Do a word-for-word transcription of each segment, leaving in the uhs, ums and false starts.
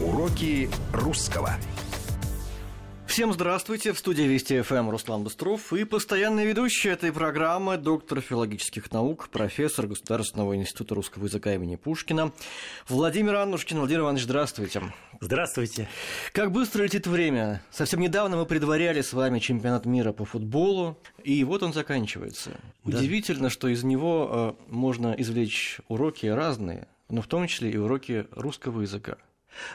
Уроки русского. Всем здравствуйте. В студии Вести ФМ Руслан Быстров и постоянный ведущий этой программы, доктор филологических наук, профессор Государственного института русского языка имени Пушкина Владимир Аннушкин. Владимир Иванович, здравствуйте. Здравствуйте. Как быстро летит время. Совсем недавно мы предваряли с вами чемпионат мира по футболу, и вот он заканчивается. Да. Удивительно, что из него можно извлечь уроки разные, но в том числе и уроки русского языка.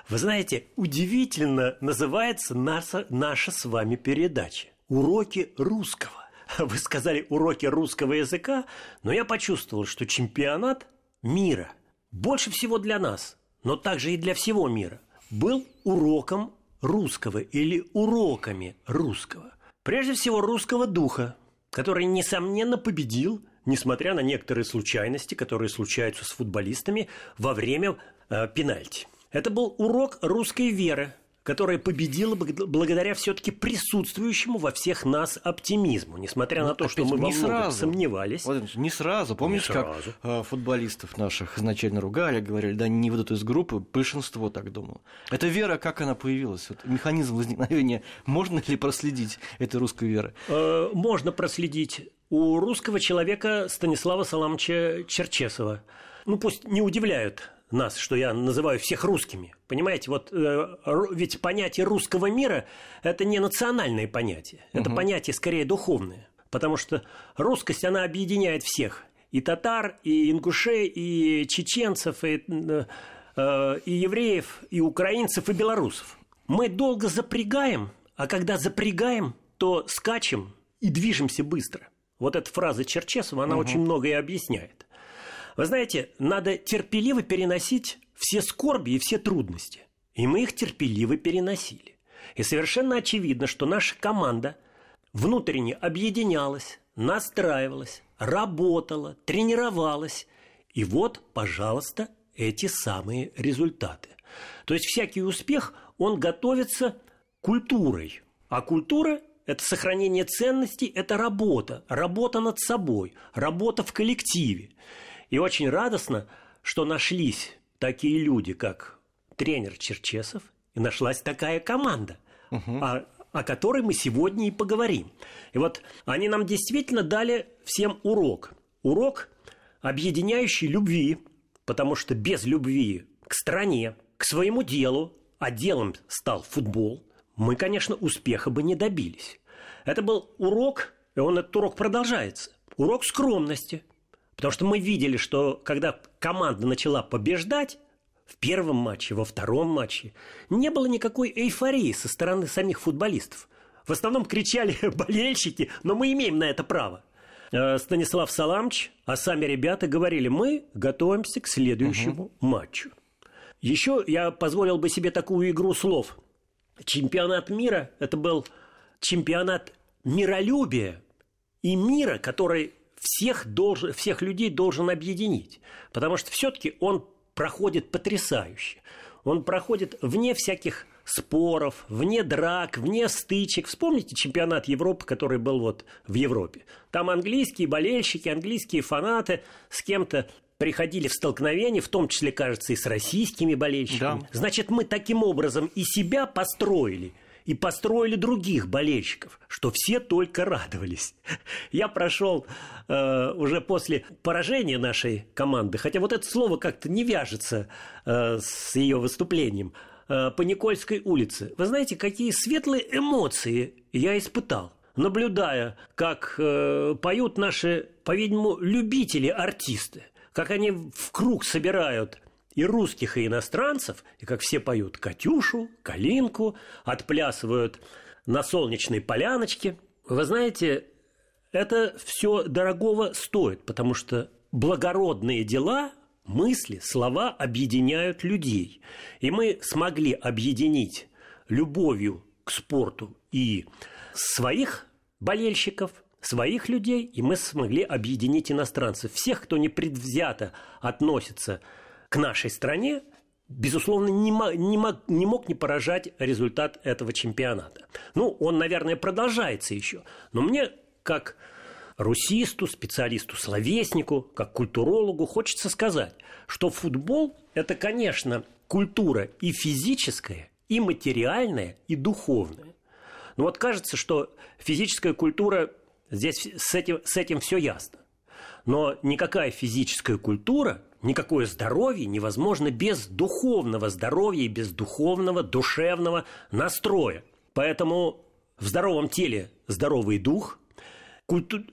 Вы знаете, удивительно называется наша, наша с вами передача «Уроки русского». Вы сказали «уроки русского языка», но я почувствовал, что чемпионат мира больше всего для нас, но также и для всего мира, был уроком русского или уроками русского. Прежде всего, русского духа, который, несомненно, победил, несмотря на некоторые случайности, которые случаются с футболистами во время э, пенальти. Это был урок русской веры, которая победила благодаря все-таки присутствующему во всех нас оптимизму, несмотря ну, на то, что мы во многом сомневались. Вот, не сразу. Помните, не сразу. Как футболистов наших изначально ругали, говорили, да не выйдут из группы, большинство так думало. Эта вера, как она появилась? Вот, механизм возникновения, можно ли проследить этой русской веры? Э, можно проследить. У русского человека Станислава Саламовича Черчесова. Ну, пусть не удивляют нас, что я называю всех русскими. Понимаете, вот э, ведь понятие русского мира – это не национальное понятие, угу. Это понятие скорее духовное, потому что русскость, она объединяет всех – и татар, и ингушей, и чеченцев, и, э, и евреев, и украинцев, и белорусов. Мы долго запрягаем, а когда запрягаем, то скачем и движемся быстро. Вот эта фраза Черчесова, она угу. очень многое объясняет. Вы знаете, надо терпеливо переносить все скорби и все трудности. И мы их терпеливо переносили. И совершенно очевидно, что наша команда внутренне объединялась, настраивалась, работала, тренировалась. И вот, пожалуйста, эти самые результаты. То есть всякий успех, он готовится культурой. А культура – это сохранение ценностей, это работа. Работа над собой, работа в коллективе. И очень радостно, что нашлись такие люди, как тренер Черчесов, и нашлась такая команда, угу. о, о которой мы сегодня и поговорим. И вот они нам действительно дали всем урок. Урок, объединяющий любви, потому что без любви к стране, к своему делу, а делом стал футбол, мы, конечно, успеха бы не добились. Это был урок, и он, этот урок продолжается, урок скромности. Потому что мы видели, что когда команда начала побеждать в первом матче, во втором матче, не было никакой эйфории со стороны самих футболистов. В основном кричали болельщики, но мы имеем на это право. Станислав Саламович, а сами ребята говорили, мы готовимся к следующему угу. матчу. Еще я позволил бы себе такую игру слов. Чемпионат мира – это был чемпионат миролюбия и мира, который... Всех, должен, всех людей должен объединить, потому что все-таки он проходит потрясающе. Он проходит вне всяких споров, вне драк, вне стычек. Вспомните чемпионат Европы, который был вот в Европе. Там английские болельщики, английские фанаты с кем-то приходили в столкновение, в том числе, кажется, и с российскими болельщиками. Да. Значит, мы таким образом и себя построили. И построили других болельщиков, что все только радовались. Я прошел э, уже после поражения нашей команды, хотя вот это слово как-то не вяжется э, с ее выступлением, э, по Никольской улице. Вы знаете, какие светлые эмоции я испытал, наблюдая, как э, поют наши, по-видимому, любители-артисты, как они в круг собирают... и русских, и иностранцев, и как все поют «Катюшу», «Калинку», отплясывают на солнечной поляночке. Вы знаете, это все дорогого стоит, потому что благородные дела, мысли, слова объединяют людей. И мы смогли объединить любовью к спорту и своих болельщиков, своих людей, и мы смогли объединить иностранцев. Всех, кто непредвзято относится к нашей стране, безусловно, не мог, не мог, не мог не поражать результат этого чемпионата. Ну, он, наверное, продолжается еще. Но мне, как русисту, специалисту, словеснику, как культурологу, хочется сказать, что футбол – это, конечно, культура и физическая, и материальная, и духовная. Но вот кажется, что физическая культура, здесь с этим, с этим все ясно. Но никакая физическая культура, никакое здоровье невозможно без духовного здоровья и без духовного душевного настроя. Поэтому в здоровом теле здоровый дух. Культу...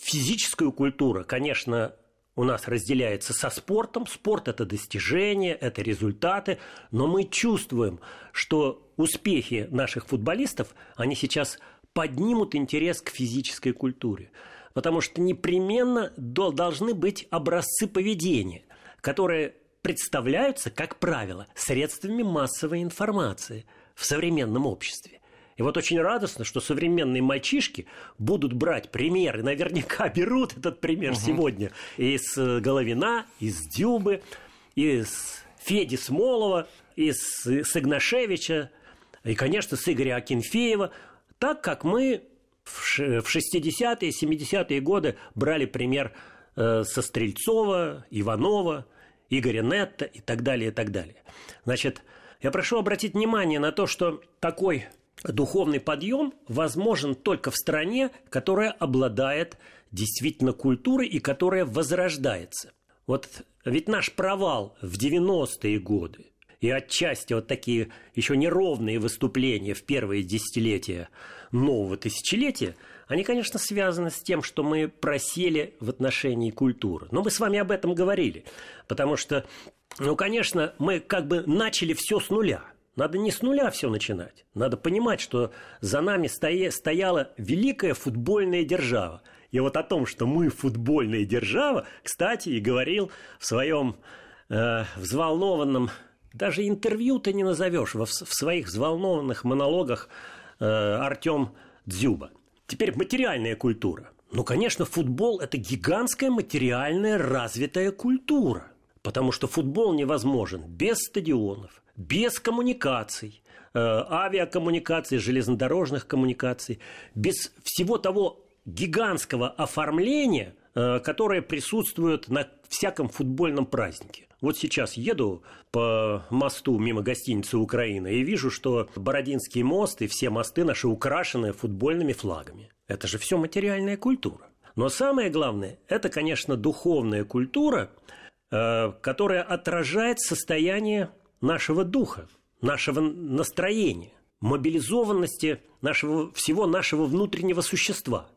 Физическая культура, конечно, у нас разделяется со спортом. Спорт – это достижения, это результаты. Но мы чувствуем, что успехи наших футболистов, они сейчас поднимут интерес к физической культуре. Потому что непременно должны быть образцы поведения, которые представляются, как правило, средствами массовой информации в современном обществе. И вот очень радостно, что современные мальчишки будут брать примеры, наверняка берут этот пример угу. сегодня из Головина, из Дзюбы, из Феди Смолова, из Игнашевича и, конечно, с Игоря Акинфеева, так как мы в шестидесятые, семидесятые годы брали пример со Стрельцова, Иванова, Игоря Нетта и так далее, и так далее. Значит, я прошу обратить внимание на то, что такой духовный подъем возможен только в стране, которая обладает действительно культурой и которая возрождается. Вот ведь наш провал в девяностые годы и отчасти вот такие еще неровные выступления в первые десятилетия нового тысячелетия, они, конечно, связаны с тем, что мы просели в отношении культуры. Но мы с вами об этом говорили, потому что, ну, конечно, мы как бы начали все с нуля. Надо не с нуля все начинать. Надо понимать, что за нами стояла великая футбольная держава. И вот о том, что мы футбольная держава, кстати, и говорил в своем э, взволнованном, даже интервью ты не назовешь, в своих взволнованных монологах э, Артём Дзюба. Теперь материальная культура. Ну, конечно, футбол – это гигантская материальная развитая культура. Потому что футбол невозможен без стадионов, без коммуникаций, э, авиакоммуникаций, железнодорожных коммуникаций, без всего того гигантского оформления, э, которое присутствует на всяком футбольном празднике. Вот сейчас еду по мосту мимо гостиницы «Украина» и вижу, что Бородинский мост и все мосты наши украшены футбольными флагами. Это же все материальная культура. Но самое главное – это, конечно, духовная культура, э, которая отражает состояние нашего духа, нашего настроения, мобилизованности нашего, всего нашего внутреннего существа.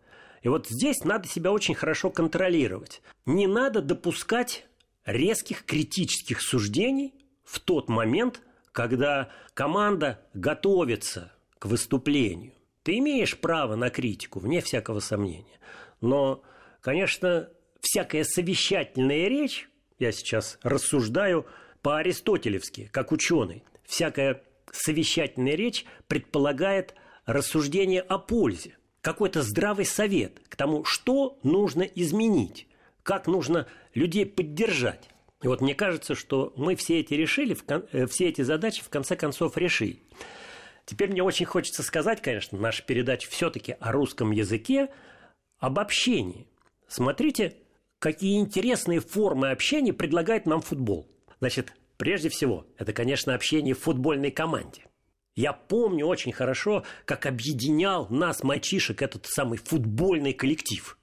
И вот здесь надо себя очень хорошо контролировать. Не надо допускать резких критических суждений в тот момент, когда команда готовится к выступлению. Ты имеешь право на критику, вне всякого сомнения. Но, конечно, всякая совещательная речь, я сейчас рассуждаю по-аристотелевски, как ученый, всякая совещательная речь предполагает рассуждение о пользе, какой-то здравый совет к тому, что нужно изменить, как нужно людей поддержать. И вот мне кажется, что мы все эти решили, все эти задачи в конце концов решили. Теперь мне очень хочется сказать, конечно, наша передача все-таки о русском языке, об общении. Смотрите, какие интересные формы общения предлагает нам футбол. Значит, прежде всего, это, конечно, общение в футбольной команде. Я помню очень хорошо, как объединял нас, мальчишек, этот самый футбольный коллектив.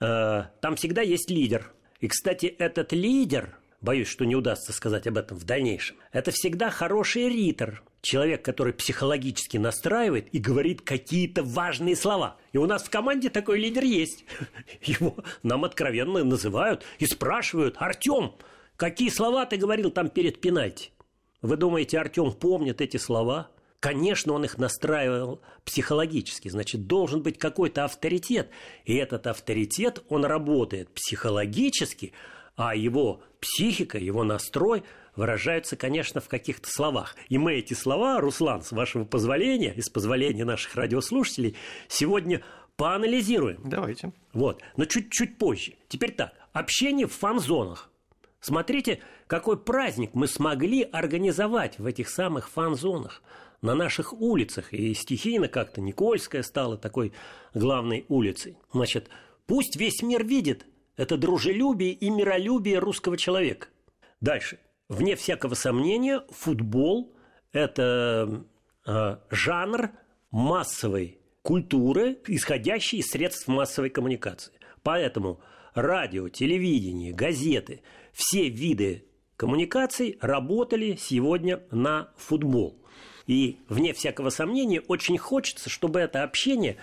Там всегда есть лидер. И, кстати, этот лидер, боюсь, что не удастся сказать об этом в дальнейшем, это всегда хороший ритор, человек, который психологически настраивает и говорит какие-то важные слова. И у нас в команде такой лидер есть. Его нам откровенно называют и спрашивают: «Артём, какие слова ты говорил там перед пенальти?» Вы думаете, Артём помнит эти слова? Конечно, он их настраивал психологически. Значит, должен быть какой-то авторитет. И этот авторитет, он работает психологически, а его психика, его настрой выражаются, конечно, в каких-то словах. И мы эти слова, Руслан, с вашего позволения и с позволения наших радиослушателей, сегодня поанализируем. Давайте. Вот. Но чуть-чуть позже. Теперь так. Общение в фан-зонах. Смотрите, какой праздник мы смогли организовать в этих самых фан-зонах, на наших улицах. И стихийно как-то Никольская стала такой главной улицей. Значит, пусть весь мир видит это дружелюбие и миролюбие русского человека. Дальше. Вне всякого сомнения, футбол – это э, жанр массовой культуры, исходящий из средств массовой коммуникации. Поэтому радио, телевидение, газеты – все виды коммуникаций работали сегодня на футбол. И, вне всякого сомнения, очень хочется, чтобы это общение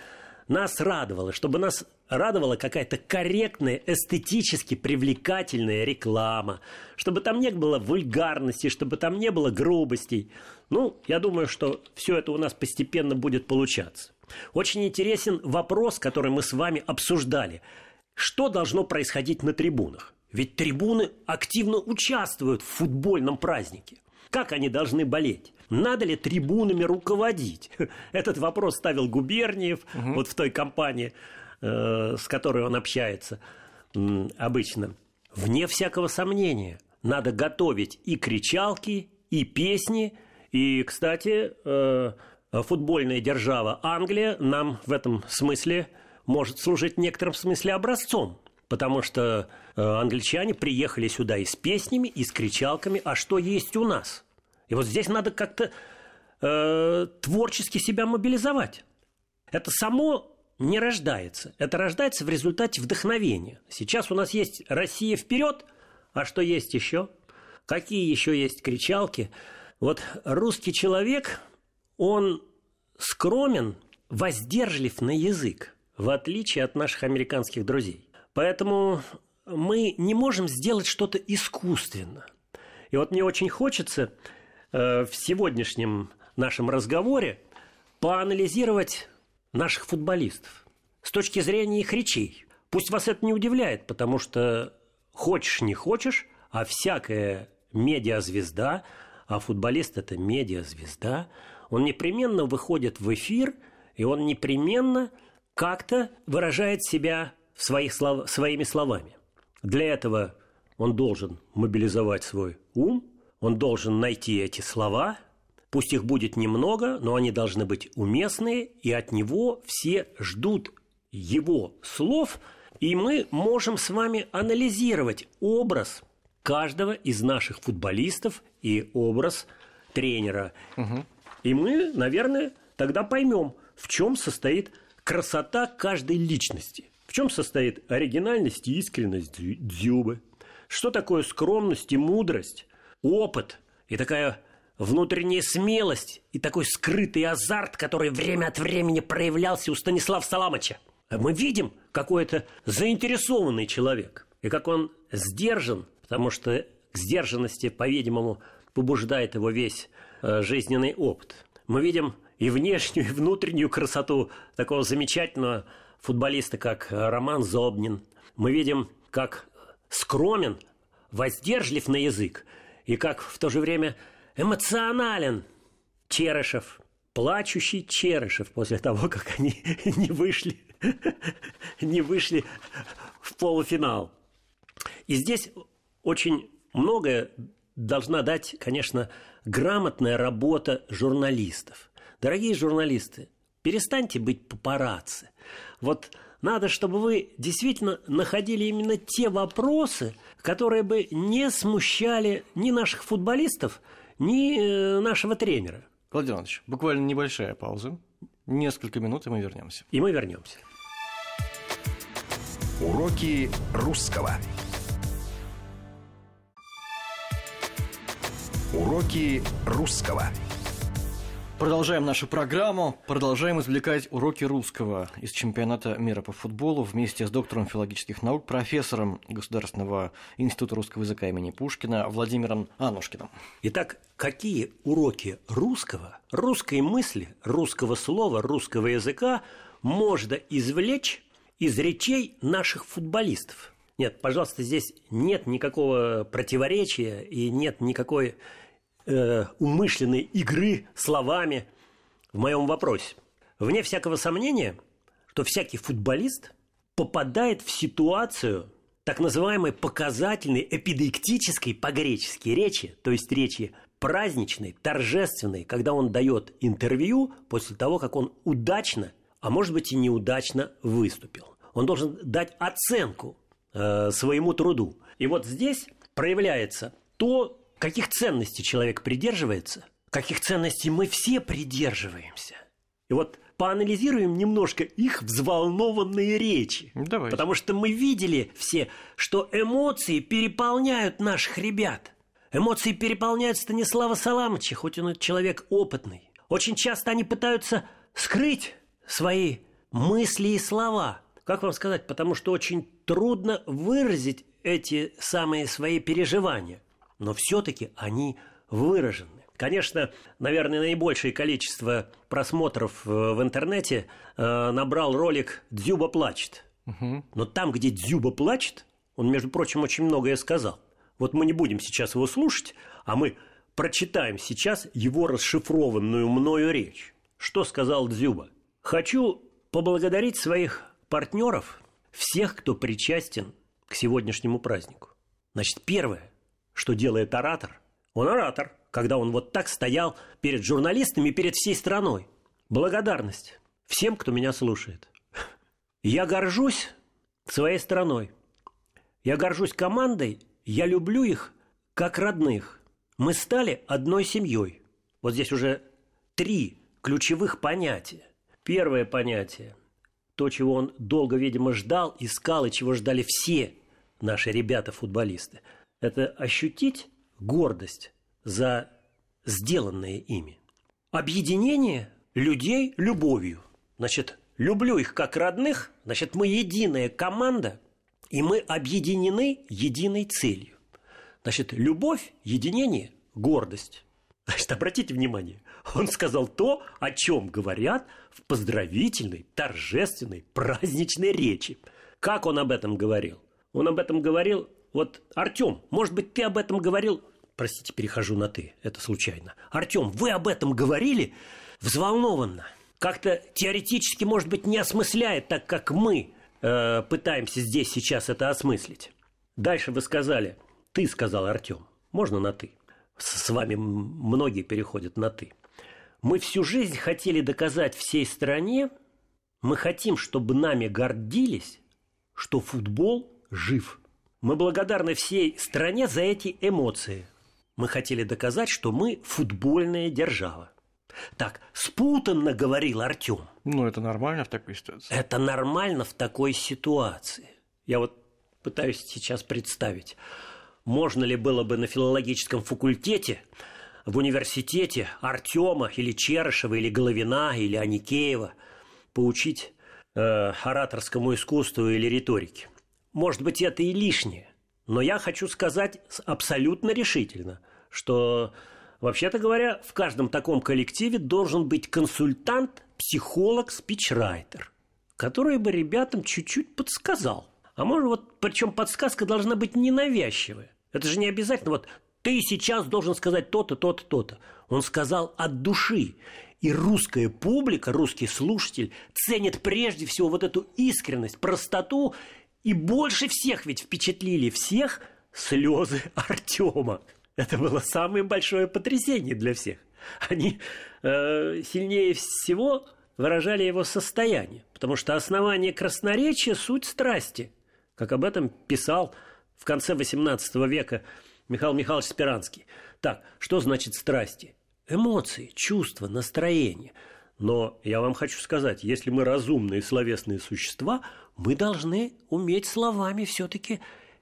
нас радовало, чтобы нас радовала какая-то корректная, эстетически привлекательная реклама, чтобы там не было вульгарности, чтобы там не было грубостей. Ну, я думаю, что все это у нас постепенно будет получаться. Очень интересен вопрос, который мы с вами обсуждали. Что должно происходить на трибунах? Ведь трибуны активно участвуют в футбольном празднике. Как они должны болеть? Надо ли трибунами руководить? Этот вопрос ставил Губерниев, угу. вот в той компании, с которой он общается обычно. Вне всякого сомнения, надо готовить и кричалки, и песни. И, кстати, футбольная держава Англия нам в этом смысле может служить в некотором смысле образцом. Потому что англичане приехали сюда и с песнями, и с кричалками. А что есть у нас? И вот здесь надо как-то э, творчески себя мобилизовать. Это само не рождается. Это рождается в результате вдохновения. Сейчас у нас есть «Россия вперед», а что есть еще? Какие еще есть кричалки? Вот русский человек, он скромен, воздержлив на язык, в отличие от наших американских друзей. Поэтому мы не можем сделать что-то искусственно. И вот мне очень хочется э, в сегодняшнем нашем разговоре поанализировать наших футболистов с точки зрения их речей. Пусть вас это не удивляет, потому что хочешь не хочешь, а всякая медиазвезда, а футболист – это медиазвезда, он непременно выходит в эфир, и он непременно как-то выражает себя в своих слов... своими словами. Для этого он должен мобилизовать свой ум, он должен найти эти слова. Пусть их будет немного, но они должны быть уместные, и от него все ждут его слов, и мы можем с вами анализировать образ каждого из наших футболистов и образ тренера. Угу. И мы, наверное, тогда поймем, в чем состоит красота каждой личности, в чем состоит оригинальность и искренность Дзюбы, что такое скромность и мудрость, опыт и такая внутренняя смелость и такой скрытый азарт, который время от времени проявлялся у Станислава Саламовича. Мы видим, какой это заинтересованный человек, и как он сдержан, потому что к сдержанности, по-видимому, побуждает его весь э, жизненный опыт. Мы видим и внешнюю, и внутреннюю красоту такого замечательного футболиста, как Роман Зобнин. Мы видим, как скромен, воздержлив на язык, и как в то же время эмоционален Черышев, плачущий Черышев после того, как они не вышли, не вышли в полуфинал. И здесь очень многое должна дать, конечно, грамотная работа журналистов. Дорогие журналисты, перестаньте быть папарацци. Вот надо, чтобы вы действительно находили именно те вопросы, которые бы не смущали ни наших футболистов, ни нашего тренера. Владимир Иванович, буквально небольшая пауза. Несколько минут, и мы вернемся. И мы вернемся. Уроки русского. Уроки русского. Продолжаем нашу программу, продолжаем извлекать уроки русского из чемпионата мира по футболу вместе с доктором филологических наук, профессором Государственного института русского языка имени Пушкина Владимиром Аннушкиным. Итак, какие уроки русского, русской мысли, русского слова, русского языка можно извлечь из речей наших футболистов? Нет, пожалуйста, здесь нет никакого противоречия и нет никакой умышленной игры словами в моем вопросе. Вне всякого сомнения, что всякий футболист попадает в ситуацию так называемой показательной эпидектической по-гречески речи, то есть речи праздничной, торжественной, когда он дает интервью после того, как он удачно, а может быть и неудачно выступил. Он должен дать оценку э, своему труду. И вот здесь проявляется то, каких ценностей человек придерживается, каких ценностей мы все придерживаемся. И вот поанализируем немножко их взволнованные речи. Давайте. Потому что мы видели все, что эмоции переполняют наших ребят. Эмоции переполняют Станислава Саламовича, хоть он человек опытный. Очень часто они пытаются скрыть свои мысли и слова. Как вам сказать? Потому что очень трудно выразить эти самые свои переживания. Но все-таки они выражены. Конечно, наверное, наибольшее количество просмотров в интернете набрал ролик «Дзюба плачет». Угу. Но там, где Дзюба плачет, он, между прочим, очень многое сказал. Вот мы не будем сейчас его слушать, а мы прочитаем сейчас его расшифрованную мною речь. Что сказал Дзюба? «Хочу поблагодарить своих партнеров, всех, кто причастен к сегодняшнему празднику». Значит, первое, что делает оратор, он оратор, когда он вот так стоял перед журналистами, перед всей страной. Благодарность всем, кто меня слушает. Я горжусь своей страной. Я горжусь командой, я люблю их как родных. Мы стали одной семьей. Вот здесь уже три ключевых понятия. Первое понятие, то, чего он долго, видимо, ждал, искал, и чего ждали все наши ребята-футболисты, это ощутить гордость за сделанное ими. Объединение людей любовью. Значит, люблю их как родных, значит, мы единая команда, и мы объединены единой целью. Значит, любовь, единение, гордость. Значит, обратите внимание, он сказал то, о чем говорят в поздравительной, торжественной, праздничной речи. Как он об этом говорил? Он об этом говорил... Вот, Артём, может быть, ты об этом говорил... Простите, перехожу на «ты», это случайно. Артём, вы об этом говорили взволнованно. Как-то теоретически, может быть, не осмысляет, так как мы э, пытаемся здесь сейчас это осмыслить. Дальше вы сказали... Ты, сказал Артём. Можно на «ты»? С вами многие переходят на «ты». Мы всю жизнь хотели доказать всей стране, мы хотим, чтобы нами гордились, что футбол жив. Мы благодарны всей стране за эти эмоции. Мы хотели доказать, что мы футбольная держава. Так, спутанно говорил Артём. Ну, это нормально в такой ситуации. Это нормально в такой ситуации. Я вот пытаюсь сейчас представить... Можно ли было бы на филологическом факультете, в университете Артёма или Черышева, или Головина, или Аникеева поучить э, ораторскому искусству или риторике? Может быть, это и лишнее, но я хочу сказать абсолютно решительно, что, вообще-то говоря, в каждом таком коллективе должен быть консультант, психолог, спичрайтер, который бы ребятам чуть-чуть подсказал. А может, вот, причем подсказка должна быть ненавязчивая. Это же не обязательно, вот, ты сейчас должен сказать то-то, то-то, то-то. Он сказал от души. И русская публика, русский слушатель ценит прежде всего вот эту искренность, простоту. И больше всех ведь впечатлили всех слезы Артёма. Это было самое большое потрясение для всех. Они э, сильнее всего выражали его состояние. Потому что основание красноречия – суть страсти. Как об этом писал в конце восемнадцатого века Михаил Михайлович Спиранский. Так, что значит страсти? Эмоции, чувства, настроение. Но я вам хочу сказать, если мы разумные словесные существа, мы должны уметь словами все-таки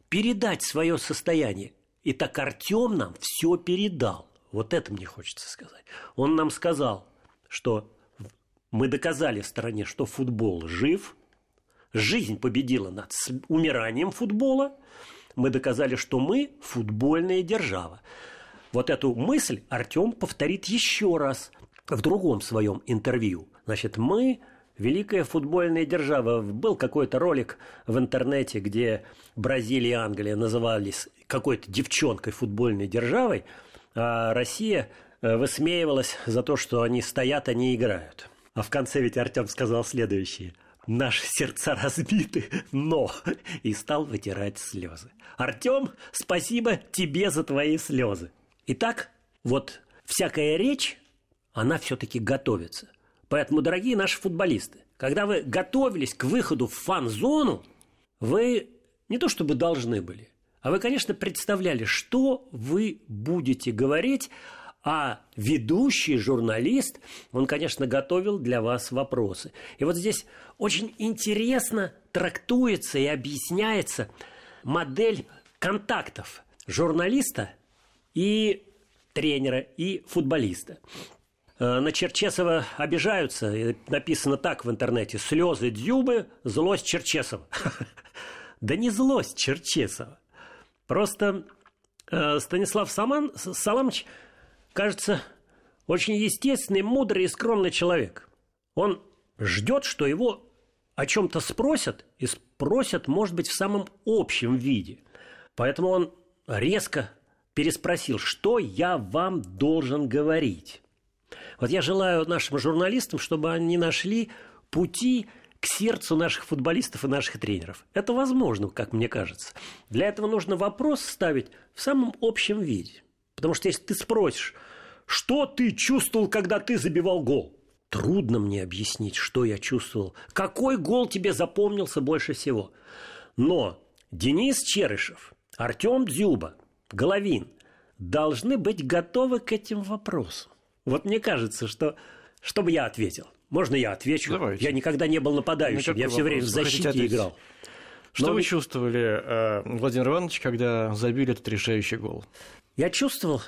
передать свое состояние. И так Артём нам все передал. Вот это мне хочется сказать. Он нам сказал, что мы доказали стране, что футбол жив. Жизнь победила над умиранием футбола. Мы доказали, что мы футбольная держава. Вот эту мысль Артём повторит еще раз в другом своем интервью. Значит, мы великая футбольная держава. Был какой-то ролик в интернете, где Бразилия и Англия назывались какой-то девчонкой футбольной державой, а Россия высмеивалась за то, что они стоят, они играют. А в конце ведь Артём сказал следующее. Наши сердца разбиты, но... И стал вытирать слезы. Артём, спасибо тебе за твои слезы. Итак, вот всякая речь, она все-таки готовится. Поэтому, дорогие наши футболисты, когда вы готовились к выходу в фан-зону, вы не то чтобы должны были, А вы, конечно, представляли, что вы будете говорить, а ведущий журналист, он, конечно, готовил для вас вопросы. И вот здесь очень интересно трактуется и объясняется модель контактов журналиста и тренера, и футболиста. На Черчесова обижаются, написано так в интернете: «Слезы Дзюбы, злость Черчесова». Да не злость Черчесова. Просто Станислав Саламович, кажется, очень естественный, мудрый и скромный человек. Он ждет, что его о чем-то спросят, и спросят, может быть, в самом общем виде. Поэтому он резко переспросил: что я вам должен говорить? Вот я желаю нашим журналистам, чтобы они нашли пути к сердцу наших футболистов и наших тренеров. Это возможно, как мне кажется. Для этого нужно вопрос ставить в самом общем виде. Потому что если ты спросишь, что ты чувствовал, когда ты забивал гол? Трудно мне объяснить, что я чувствовал. Какой гол тебе запомнился больше всего? Но Денис Черышев, Артём Дзюба, Головин должны быть готовы к этим вопросам. Вот мне кажется, что... Что бы я ответил? Можно я отвечу? Давайте. Я никогда не был нападающим. Я все время в защите играл. Что Но... вы чувствовали, Владимир Иванович, когда забили этот решающий гол? Я чувствовал,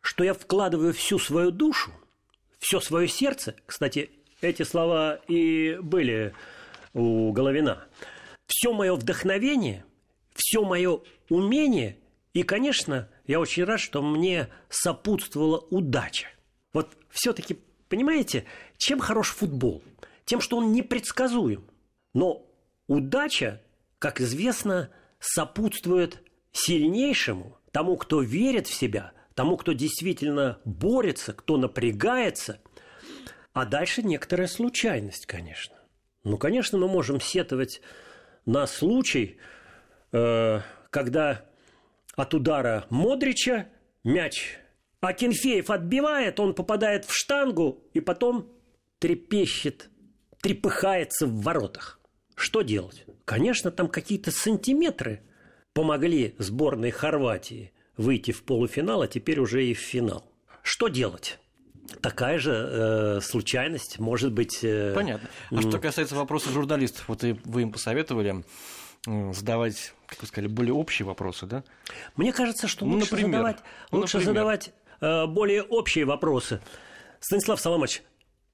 что я вкладываю всю свою душу, все свое сердце. Кстати, эти слова и были у Головина. Все мое вдохновение, все мое умение. И, конечно, я очень рад, что мне сопутствовала удача. Вот все-таки, понимаете, чем хорош футбол? Тем, что он непредсказуем. Но удача, как известно, сопутствует сильнейшему, тому, кто верит в себя, тому, кто действительно борется, кто напрягается. А дальше некоторая случайность, конечно. Ну, конечно, мы можем сетовать на случай, когда от удара Модрича мяч Акинфеев отбивает, он попадает в штангу и потом трепещет, трепыхается в воротах. Что делать? Конечно, там какие-то сантиметры помогли сборной Хорватии выйти в полуфинал, а теперь уже и в финал. Что делать? Такая же э, случайность может быть... Э, Понятно. А м- что касается вопроса журналистов, вот и вы им посоветовали задавать, как вы сказали, более общие вопросы, да? Мне кажется, что ну, лучше например, задавать, ну, лучше задавать э, более общие вопросы. Станислав Саламович,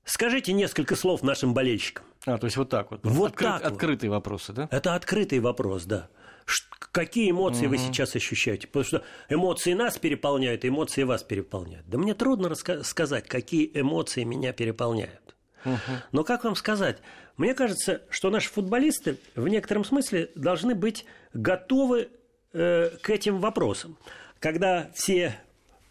скажите несколько слов нашим болельщикам. А, то есть вот так вот. Вот Откры... так Открытые вот. вопросы, да? Это открытый вопрос, да. Ш... Какие эмоции угу. вы сейчас ощущаете? Потому что эмоции нас переполняют, эмоции вас переполняют. Да мне трудно раска... сказать, какие эмоции меня переполняют. Но как вам сказать? Мне кажется, что наши футболисты в некотором смысле должны быть готовы э, к этим вопросам. Когда все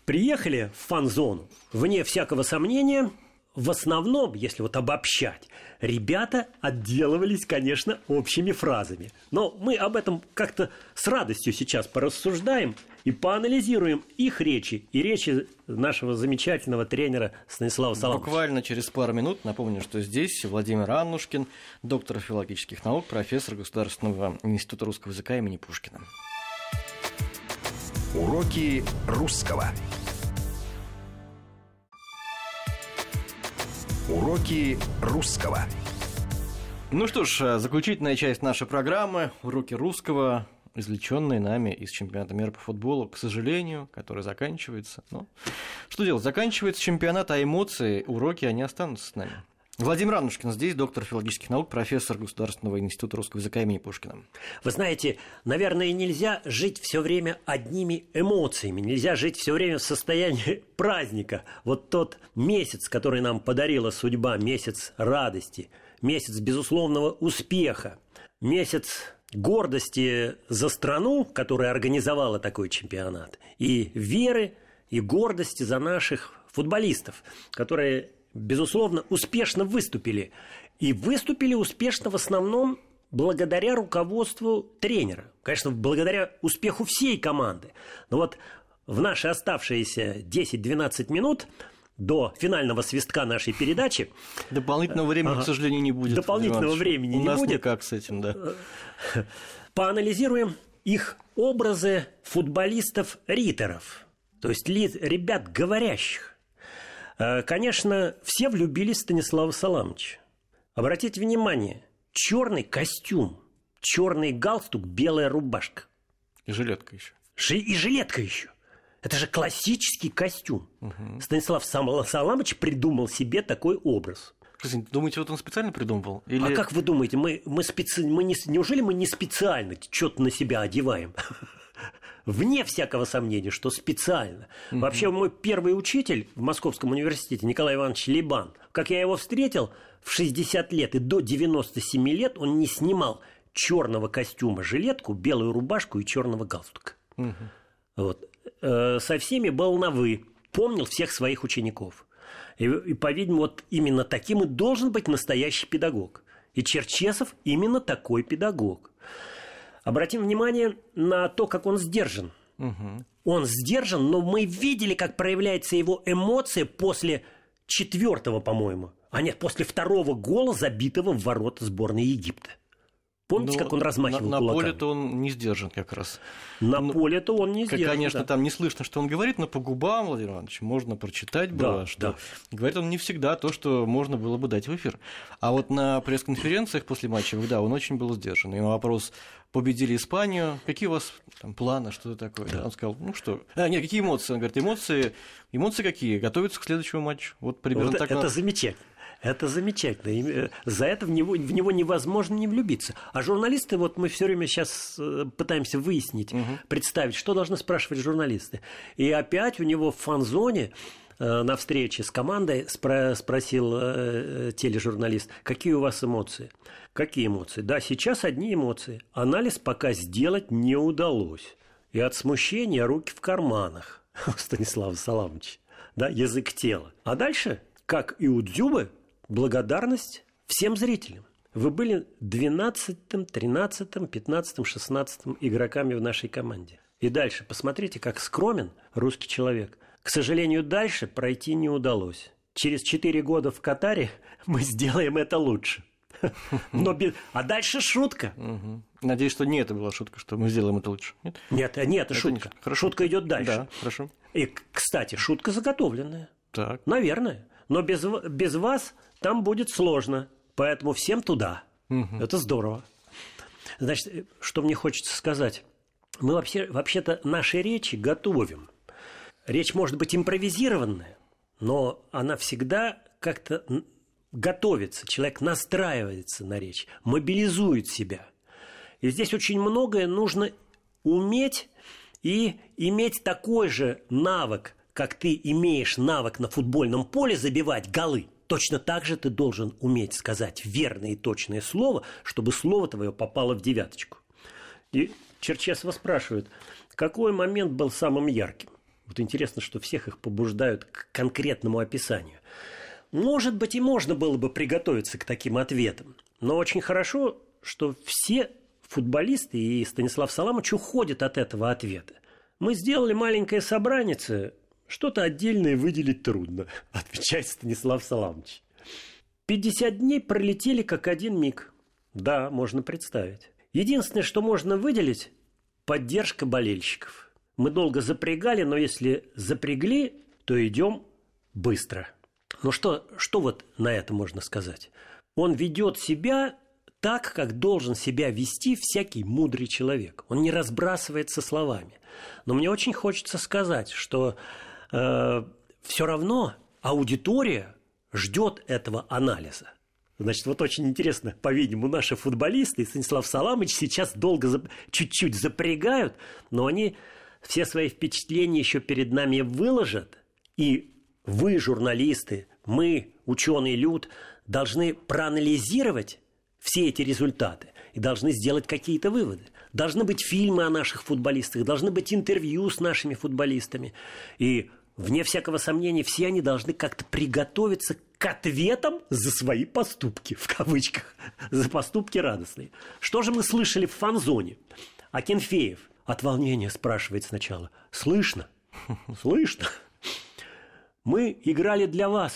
приехали в фан-зону, вне всякого сомнения, в основном, если вот обобщать, ребята отделывались, конечно, общими фразами. Но мы об этом как-то с радостью сейчас порассуждаем и поанализируем их речи и речи нашего замечательного тренера Станислава Саламовича. Буквально через пару минут напомню, что здесь Владимир Аннушкин, доктор филологических наук, профессор Государственного института русского языка имени Пушкина. Уроки русского. Уроки русского. Ну что ж, заключительная часть нашей программы «Уроки русского», извлеченные нами из чемпионата мира по футболу, к сожалению, который заканчивается. Но что делать? Заканчивается чемпионат, а эмоции, уроки, они останутся с нами. Владимир Аннушкин здесь, доктор филологических наук, профессор Государственного института русского языка имени Пушкина. Вы знаете, наверное, нельзя жить все время одними эмоциями, нельзя жить все время в состоянии праздника. Вот тот месяц, который нам подарила судьба, месяц радости, месяц безусловного успеха, месяц гордости за страну, которая организовала такой чемпионат, и веры, и гордости за наших футболистов, которые... безусловно, успешно выступили. И выступили успешно в основном благодаря руководству тренера. Конечно, благодаря успеху всей команды. Но вот в наши оставшиеся десять-двенадцать минут до финального свистка нашей передачи... Дополнительного времени, ага. к сожалению, не будет. Дополнительного времени не будет. У нас никак с этим, да. Поанализируем их образы футболистов-риторов, то есть ребят говорящих. Конечно, все влюбились в Станислава Саламовича. Обратите внимание, черный костюм, черный галстук, белая рубашка. И жилетка еще. И жилетка еще. Это же классический костюм. Угу. Станислав Саламович придумал себе такой образ. Думаете, вот он специально придумывал? Или... А как вы думаете, мы, мы специ... мы не... неужели мы не специально что-то на себя одеваем? Вне всякого сомнения, что специально. Угу. Вообще, мой первый учитель в Московском университете, Николай Иванович Лебан, как я его встретил в шестьдесят лет и до девяноста семи лет он не снимал черного костюма, жилетку, белую рубашку и черного галстука. Угу. Вот. Со всеми был на «вы», помнил всех своих учеников. И, и, по-видимому, вот именно таким и должен быть настоящий педагог. И Черчесов именно такой педагог. Обратим внимание на то, как он сдержан. Угу. Он сдержан, но мы видели, как проявляется его эмоция после четвертого, по-моему, а нет, после второго гола, забитого в ворота сборной Египта. Помните, ну, как он размахивал на, на кулаками? На поле-то он не сдержан как раз. На ну, поле-то он не сдержан. Конечно, да. Там не слышно, что он говорит, но по губам, Владимир Иванович, можно прочитать было, да, что да. Говорит он не всегда то, что можно было бы дать в эфир. А вот на пресс-конференциях после матча, да, он очень был сдержан. И на вопрос: победили Испанию, какие у вас там планы, что это такое? Да. Он сказал, ну что, а, нет, какие эмоции? Он говорит, эмоции, эмоции какие? Готовятся к следующему матчу. Вот примерно вот так. Это на... замечательно. Это замечательно. За это в него, в него невозможно не влюбиться. А журналисты, вот мы все время сейчас пытаемся выяснить, угу. представить, что должны спрашивать журналисты. И опять у него в фан-зоне э, на встрече с командой спро- спросил э, тележурналист, какие у вас эмоции? Какие эмоции? Да, сейчас одни эмоции. Анализ пока сделать не удалось. И от смущения руки в карманах у Станислава Саламовича. Да, язык тела. А дальше, как и у Дзюбы, благодарность всем зрителям. Вы были двенадцатым, тринадцатым, пятнадцатым, шестнадцатым игроками в нашей команде. И дальше посмотрите, как скромен русский человек. К сожалению, дальше пройти не удалось. Через четыре года в Катаре мы сделаем это лучше. Но без... А дальше шутка. Угу. Надеюсь, что не это была шутка, что мы сделаем это лучше. Нет, нет, нет это шутка. Не... Шутка идет дальше. Да, хорошо. И, кстати, шутка заготовленная. Так. Наверное. Но без, без вас там будет сложно, поэтому всем туда. Угу. Это здорово. Значит, что мне хочется сказать. Мы вообще, вообще-то наши речи готовим. Речь может быть импровизированная, но она всегда как-то готовится. Человек настраивается на речь, мобилизует себя. И здесь очень многое нужно уметь и иметь такой же навык, как ты имеешь навык на футбольном поле забивать голы. Точно так же ты должен уметь сказать верное и точное слово, чтобы слово твое попало в девяточку. И Черчесова спрашивает, какой момент был самым ярким? Вот интересно, что всех их побуждают к конкретному описанию. Может быть, и можно было бы приготовиться к таким ответам. Но очень хорошо, что все футболисты и Станислав Саламович уходят от этого ответа. Мы сделали маленькое собранице, что-то отдельное выделить трудно, отвечает Станислав Саламович. пятьдесят дней пролетели как один миг. Да, можно представить. Единственное, что можно выделить – поддержка болельщиков. Мы долго запрягали, но если запрягли, то идем быстро. Ну что, что вот на это можно сказать? Он ведет себя так, как должен себя вести всякий мудрый человек. Он не разбрасывается словами. Но мне очень хочется сказать, что... все равно аудитория ждет этого анализа. Значит, вот очень интересно, по-видимому, наши футболисты и Станислав Саламович сейчас долго зап... чуть-чуть запрягают, но они все свои впечатления еще перед нами выложат, и вы, журналисты, мы, ученый люд, должны проанализировать все эти результаты и должны сделать какие-то выводы. Должны быть фильмы о наших футболистах, должны быть интервью с нашими футболистами. И, вне всякого сомнения, все они должны как-то приготовиться к ответам за свои поступки, в кавычках, за поступки радостные. Что же мы слышали в фан-зоне? Акинфеев от волнения спрашивает сначала. Слышно? Слышно? Мы играли для вас,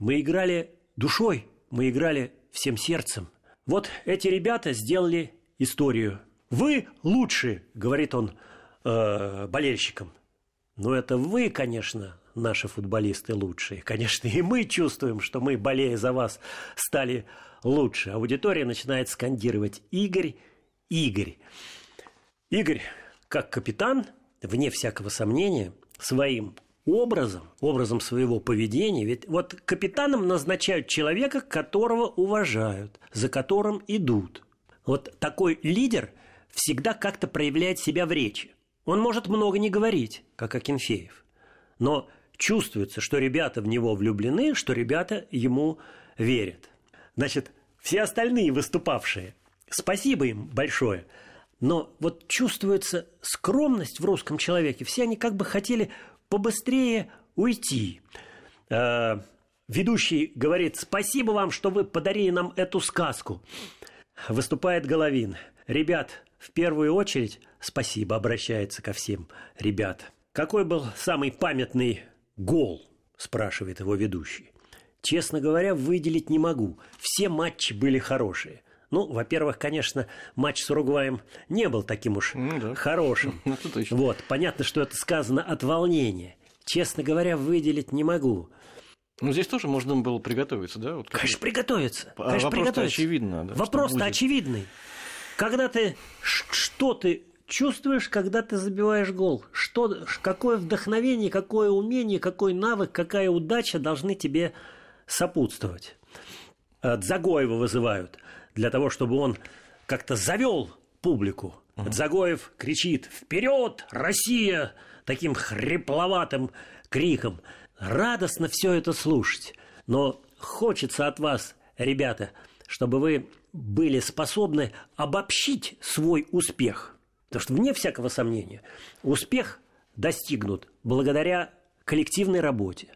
мы играли душой, мы играли всем сердцем. Вот эти ребята сделали историю. Вы лучше, говорит он э, болельщикам. Но это вы, конечно, наши футболисты лучшие. Конечно, и мы чувствуем, что мы, болея за вас, стали лучше. Аудитория начинает скандировать: Игорь, Игорь. Игорь, как капитан, вне всякого сомнения, своим образом, образом своего поведения. Ведь вот капитаном назначают человека, которого уважают, за которым идут. Вот такой лидер всегда как-то проявляет себя в речи. Он может много не говорить, как Акинфеев, но чувствуется, что ребята в него влюблены, что ребята ему верят. Значит, все остальные выступавшие, спасибо им большое, но вот чувствуется скромность в русском человеке. Все они как бы хотели побыстрее уйти. Э-э- ведущий говорит: «Спасибо вам, что вы подарили нам эту сказку». Выступает Головин. «Ребят, в первую очередь спасибо», обращается ко всем. «Ребят, какой был самый памятный гол?» — спрашивает его ведущий. «Честно говоря, выделить не могу. Все матчи были хорошие». Ну, во-первых, конечно, матч с Уругваем не был таким уж ну, да. хорошим. Вот, понятно, что это сказано от волнения. «Честно говоря, выделить не могу». Ну, здесь тоже можно было приготовиться, да? Вот, конечно, приготовиться. А конечно, вопрос-то очевидно. Да, вопрос-то очевидный. Когда ты... Что ты чувствуешь, когда ты забиваешь гол? Что, какое вдохновение, какое умение, какой навык, какая удача должны тебе сопутствовать? Дзагоева вызывают для того, чтобы он как-то завел публику. Угу. Дзагоев кричит: «Вперед, Россия!» таким хрипловатым криком. Радостно все это слушать. Но хочется от вас, ребята, чтобы вы были способны обобщить свой успех. Потому что, вне всякого сомнения, успех достигнут благодаря коллективной работе,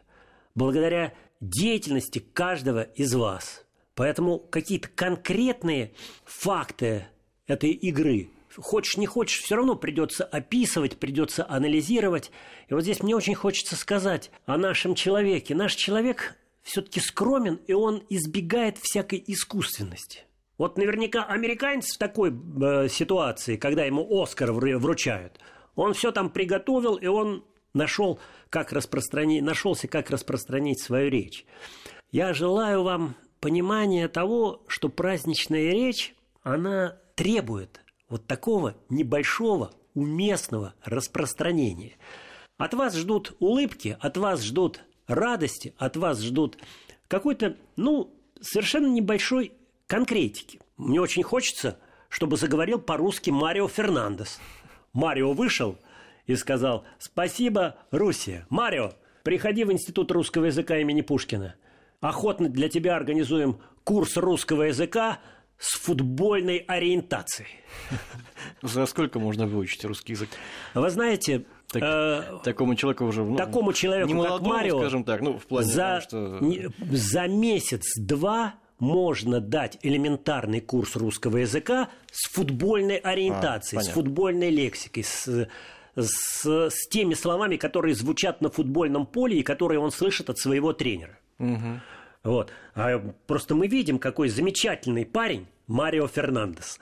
благодаря деятельности каждого из вас. Поэтому какие-то конкретные факты этой игры, хочешь не хочешь, все равно придется описывать, придется анализировать. И вот здесь мне очень хочется сказать о нашем человеке. Наш человек все-таки скромен, и он избегает всякой искусственности. Вот наверняка американец в такой э, ситуации, когда ему «Оскар» вручают, он все там приготовил, и он нашел, как распространить, нашелся, как распространить свою речь. Я желаю вам понимания того, что праздничная речь, она требует вот такого небольшого, уместного распространения. От вас ждут улыбки, от вас ждут радости, от вас ждут какой-то, ну, совершенно небольшой конкретики. Мне очень хочется, чтобы заговорил по-русски Марио Фернандес. Марио вышел и сказал: «Спасибо, Руссия». «Марио, приходи в Институт русского языка имени Пушкина. Охотно для тебя организуем курс русского языка с футбольной ориентацией». За сколько можно выучить русский язык? Вы знаете... Так, э, такому человеку уже ну, такому человеку, не молодому, как Марио, скажем так, ну, в плане за, того, что... не, за месяц-два можно дать элементарный курс русского языка с футбольной ориентацией, а, с футбольной лексикой, с, с, с теми словами, которые звучат на футбольном поле и которые он слышит от своего тренера. Угу. Вот. А просто мы видим, какой замечательный парень Марио Фернандес.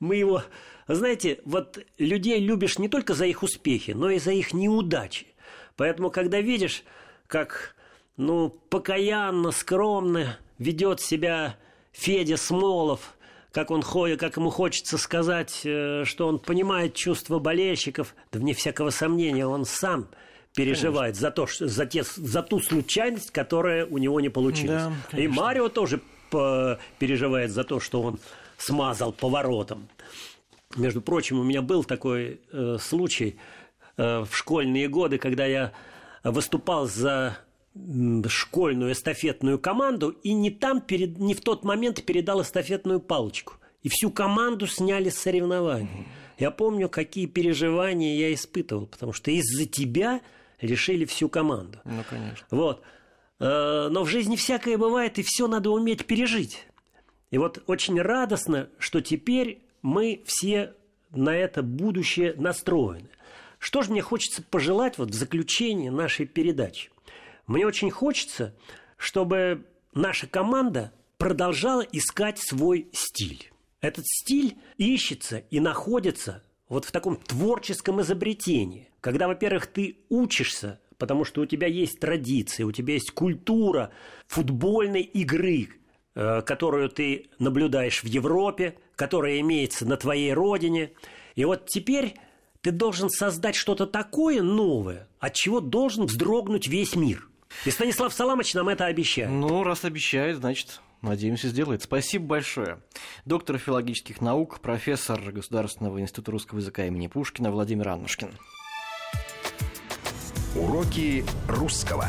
Мы его... Знаете, вот людей любишь не только за их успехи, но и за их неудачи. Поэтому, когда видишь, как ну, покаянно, скромно ведет себя Федя Смолов, как, он, как ему хочется сказать, что он понимает чувства болельщиков, да вне всякого сомнения, он сам переживает за, то, за, те, за ту случайность, которая у него не получилась. Да, и Марио тоже переживает за то, что он смазал поворотом. Между прочим, у меня был такой э, случай э, в школьные годы, когда я выступал за э, школьную эстафетную команду, и не, там перед, не в тот момент передал эстафетную палочку. И всю команду сняли с соревнований. Я помню, какие переживания я испытывал, потому что из-за тебя лишили всю команду. Ну, конечно. Вот. Э, но в жизни всякое бывает, и все надо уметь пережить. И вот очень радостно, что теперь... мы все на это будущее настроены. Что же мне хочется пожелать вот в заключении нашей передачи? Мне очень хочется, чтобы наша команда продолжала искать свой стиль. Этот стиль ищется и находится вот в таком творческом изобретении, когда, во-первых, ты учишься, потому что у тебя есть традиции, у тебя есть культура футбольной игры, которую ты наблюдаешь в Европе, которая имеется на твоей родине. И вот теперь ты должен создать что-то такое новое, от чего должен вздрогнуть весь мир. И Станислав Саламович нам это обещает. Ну, раз обещает, значит... Надеемся, сделает. Спасибо большое. Доктор филологических наук, профессор Государственного института русского языка имени Пушкина Владимир Аннушкин. Уроки русского.